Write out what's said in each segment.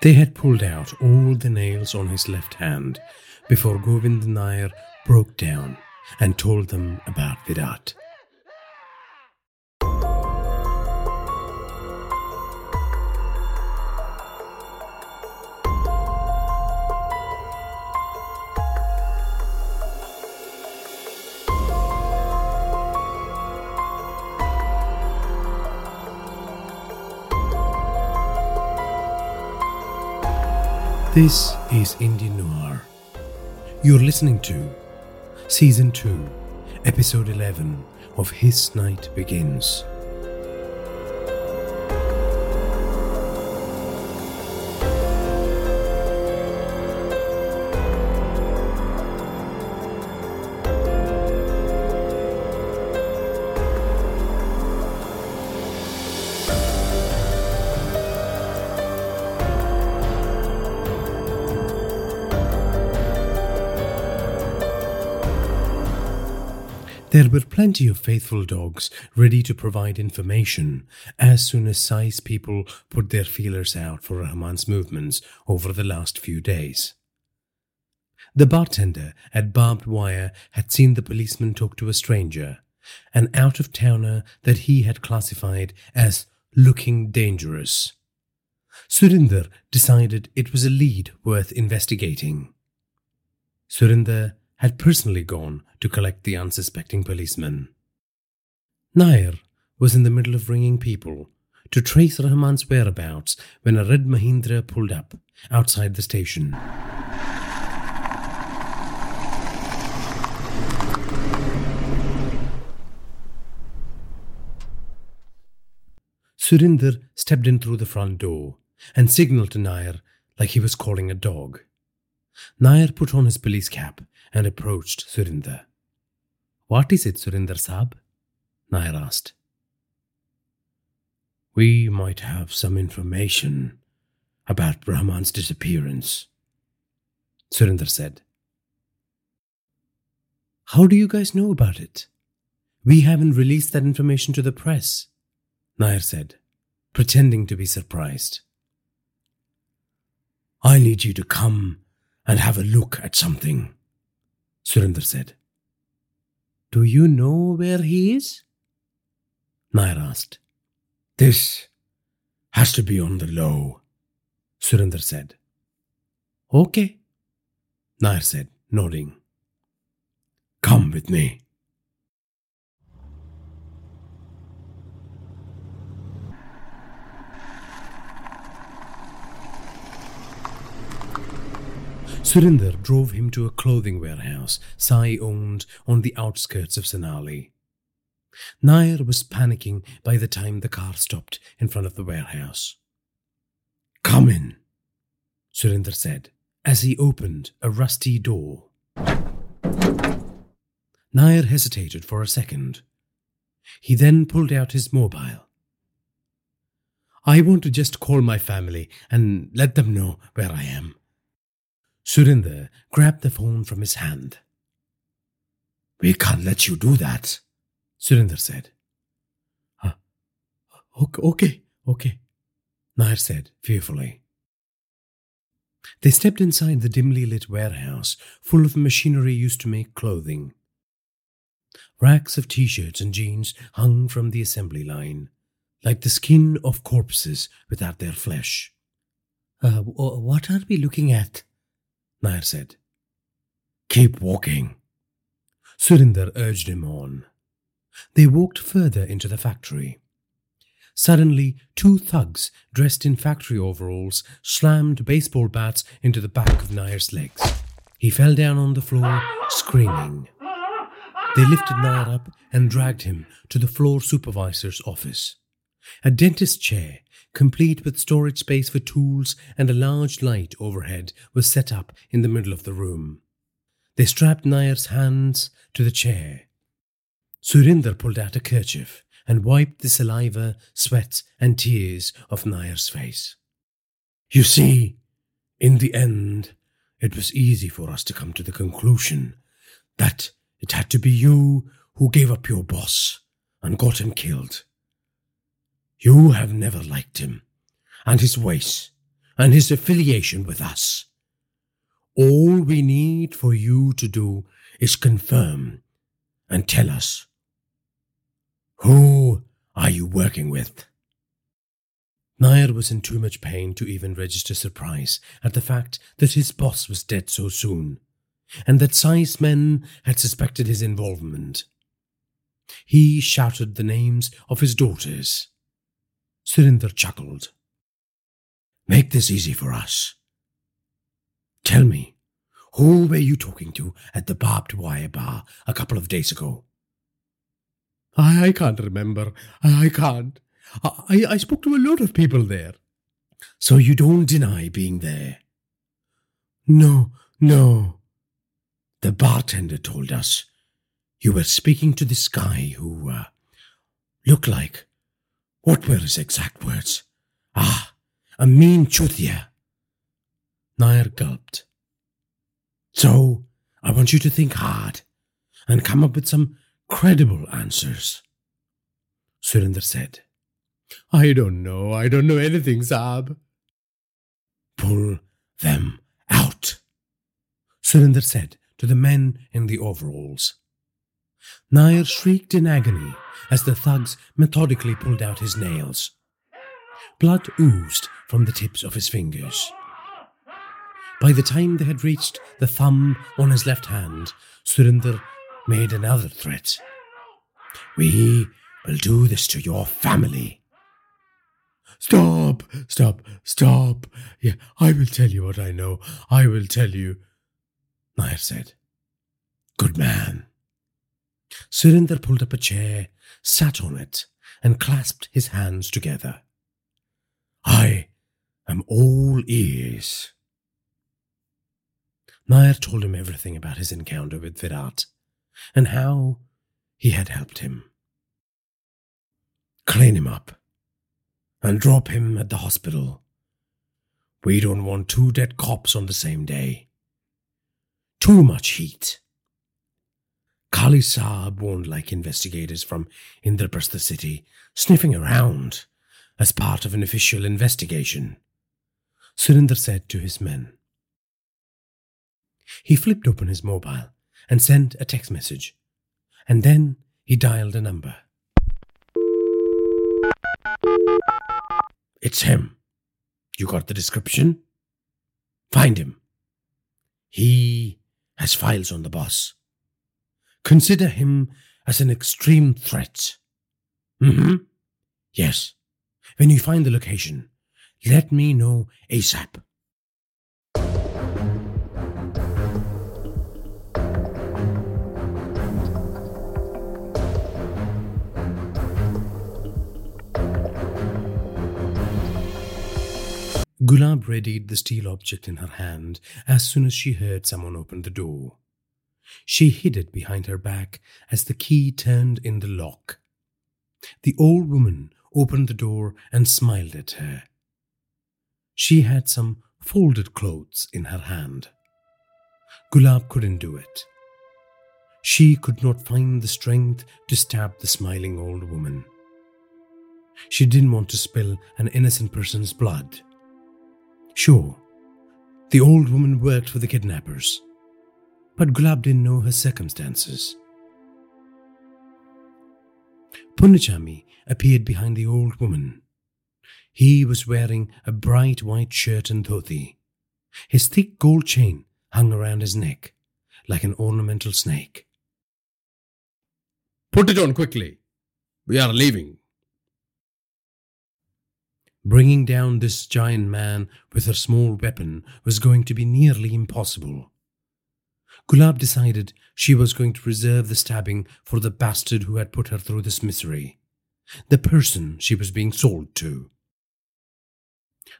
They had pulled out all the nails on his left hand before Govindan Nair broke down and told them about Virat. This is Indian Noir. You're listening to Season 2, Episode 11 of His Night Begins. There were plenty of faithful dogs ready to provide information as soon as Sai's people put their feelers out for Rahman's movements over the last few days. The bartender at Barbed Wire had seen the policeman talk to a stranger, an out-of-towner that he had classified as looking dangerous. Surinder decided it was a lead worth investigating. Surinder had personally gone to collect the unsuspecting policeman. Nair was in the middle of ringing people to trace Rahman's whereabouts when a red Mahindra pulled up outside the station. Surinder stepped in through the front door and signalled to Nair like he was calling a dog. Nair put on his police cap and approached Surinder. "What is it, Surinder Saab?" Nair asked. "We might have some information about Brahman's disappearance," Surinder said. "How do you guys know about it? We haven't released that information to the press," Nair said, pretending to be surprised. "I need you to come and have a look at something," Surinder said. "Do you know where he is?" Nair asked. "This has to be on the low," Surinder said. "Okay," Nair said, nodding. "Come with me." Surinder drove him to a clothing warehouse Sai owned on the outskirts of Sonali. Nair was panicking by the time the car stopped in front of the warehouse. "Come in," Surinder said, as he opened a rusty door. Nair hesitated for a second. He then pulled out his mobile. "I want to just call my family and let them know where I am." Surinder grabbed the phone from his hand. "We can't let you do that," Surinder said. Okay, Nair said fearfully. They stepped inside the dimly lit warehouse full of machinery used to make clothing. Racks of t-shirts and jeans hung from the assembly line, like the skin of corpses without their flesh. What are we looking at?" Nair said. "Keep walking," Surinder urged him on. They walked further into the factory. Suddenly, two thugs dressed in factory overalls slammed baseball bats into the back of Nair's legs. He fell down on the floor, screaming. They lifted Nair up and dragged him to the floor supervisor's office. A dentist chair, complete with storage space for tools and a large light overhead, was set up in the middle of the room. They strapped Nair's hands to the chair. Surinder pulled out a kerchief and wiped the saliva, sweat and tears off Nair's face. "You see, in the end, it was easy for us to come to the conclusion that it had to be you who gave up your boss and got him killed. You have never liked him, and his ways, and his affiliation with us. All we need for you to do is confirm and tell us. Who are you working with?" Nair was in too much pain to even register surprise at the fact that his boss was dead so soon, and that Sai's men had suspected his involvement. He shouted the names of his daughters. Surinder chuckled. "Make this easy for us. Tell me, who were you talking to at the Barbed Wire bar a couple of days ago?" "I can't remember. I can't. I spoke to a lot of people there." "So you don't deny being there?" No. "The bartender told us you were speaking to this guy who looked like, what were his exact words? A mean chutia." Nair gulped. "So, I want you to think hard and come up with some credible answers." Surinder said, I don't know anything, Saab." "Pull them out," Surinder said to the men in the overalls. Nair shrieked in agony as the thugs methodically pulled out his nails. Blood oozed from the tips of his fingers. By the time they had reached the thumb on his left hand, Surinder made another threat. "We will do this to your family." Stop. "Yeah, I will tell you what I know. I will tell you," Nair said. "Good man." Surinder pulled up a chair, sat on it, and clasped his hands together. "I am all ears." Nair told him everything about his encounter with Virat and how he had helped him. "Clean him up and drop him at the hospital. We don't want 2 dead cops on the same day. Too much heat." Kali Saab warned like investigators from Indraprastha City, sniffing around as part of an official investigation. Surinder said to his men. He flipped open his mobile and sent a text message, and then he dialed a number. "It's him. You got the description? Find him. He has files on the boss. Consider him as an extreme threat. Yes. When you find the location, let me know ASAP." Gulab readied the steel object in her hand as soon as she heard someone open the door. She hid it behind her back as the key turned in the lock. The old woman opened the door and smiled at her. She had some folded clothes in her hand. Gulab couldn't do it. She could not find the strength to stab the smiling old woman. She didn't want to spill an innocent person's blood. Sure, the old woman worked for the kidnappers, but Gulab didn't know her circumstances. Punichami appeared behind the old woman. He was wearing a bright white shirt and dhoti. His thick gold chain hung around his neck like an ornamental snake. "Put it on quickly. We are leaving." Bringing down this giant man with her small weapon was going to be nearly impossible. Gulab decided she was going to reserve the stabbing for the bastard who had put her through this misery, the person she was being sold to.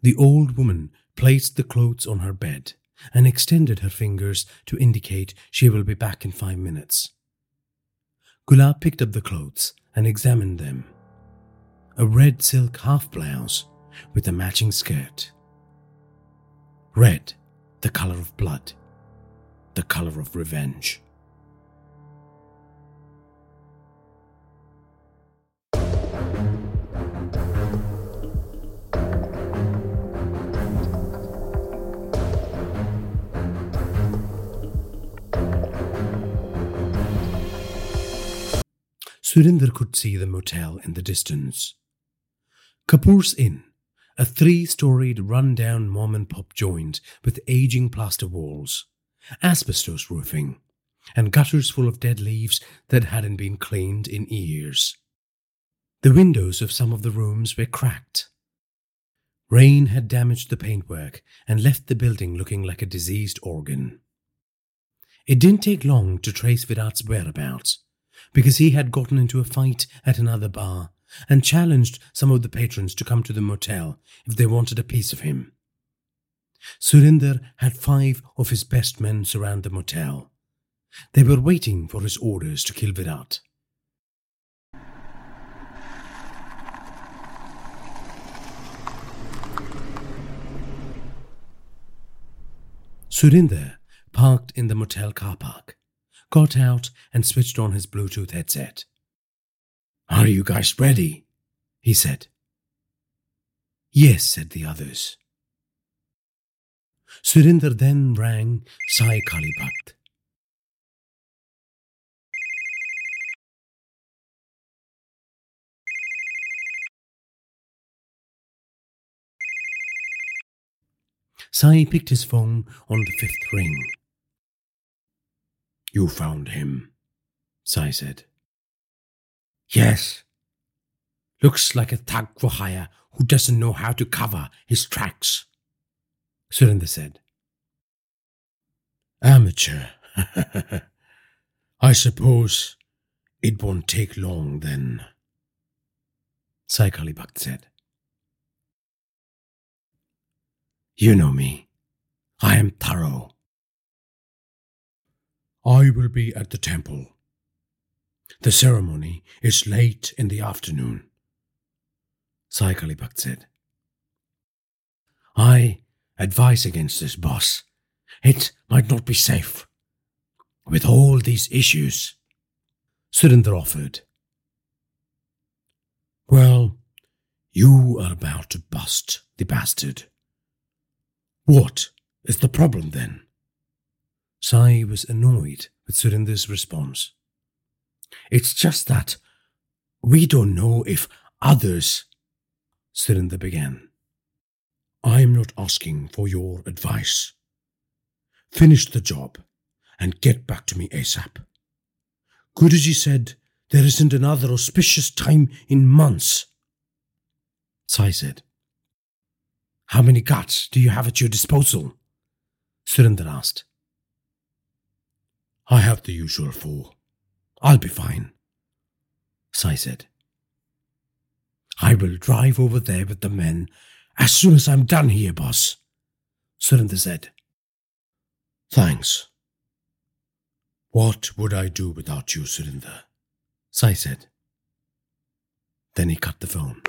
The old woman placed the clothes on her bed and extended her fingers to indicate she will be back in 5 minutes. Gulab picked up the clothes and examined them. A red silk half-blouse with a matching skirt. Red, the color of blood, the color of revenge. Surinder could see the motel in the distance. Kapoor's Inn, a 3-storied run-down mom-and-pop joint with aging plaster walls, asbestos roofing, and gutters full of dead leaves that hadn't been cleaned in years. The windows of some of the rooms were cracked. Rain had damaged the paintwork and left the building looking like a diseased organ. It didn't take long to trace Virat's whereabouts, because he had gotten into a fight at another bar and challenged some of the patrons to come to the motel if they wanted a piece of him. Surinder had 5 of his best men surround the motel. They were waiting for his orders to kill Virat. Surinder parked in the motel car park, got out and switched on his Bluetooth headset. "Are you guys ready?" he said. "Yes," said the others. Surinder then rang Sai Kali Bhakt. Sai picked his phone on the 5th ring. "You found him," Sai said. "Yes. Looks like a thug for hire who doesn't know how to cover his tracks," Surinder said. "Amateur. I suppose it won't take long then," Sai Kali Bhakt said. "You know me. I am thorough." "I will be at the temple. The ceremony is late in the afternoon," Sai Kali Bhakt said. "I advise against this, boss. It might not be safe. With all these issues," Surinder offered. "Well, you are about to bust the bastard. What is the problem then?" Sai was annoyed with Surinder's response. "It's just that we don't know if others," Surinder began. "I'm not asking for your advice. Finish the job and get back to me ASAP. Guruji said there isn't another auspicious time in months." Sai said, "How many guts do you have at your disposal?" Surinder asked. "I have the usual 4. I'll be fine," Sai said. "I will drive over there with the men as soon as I'm done here, boss," Surinder said. "Thanks. What would I do without you, Surinder?" Sai said. Then he cut the phone.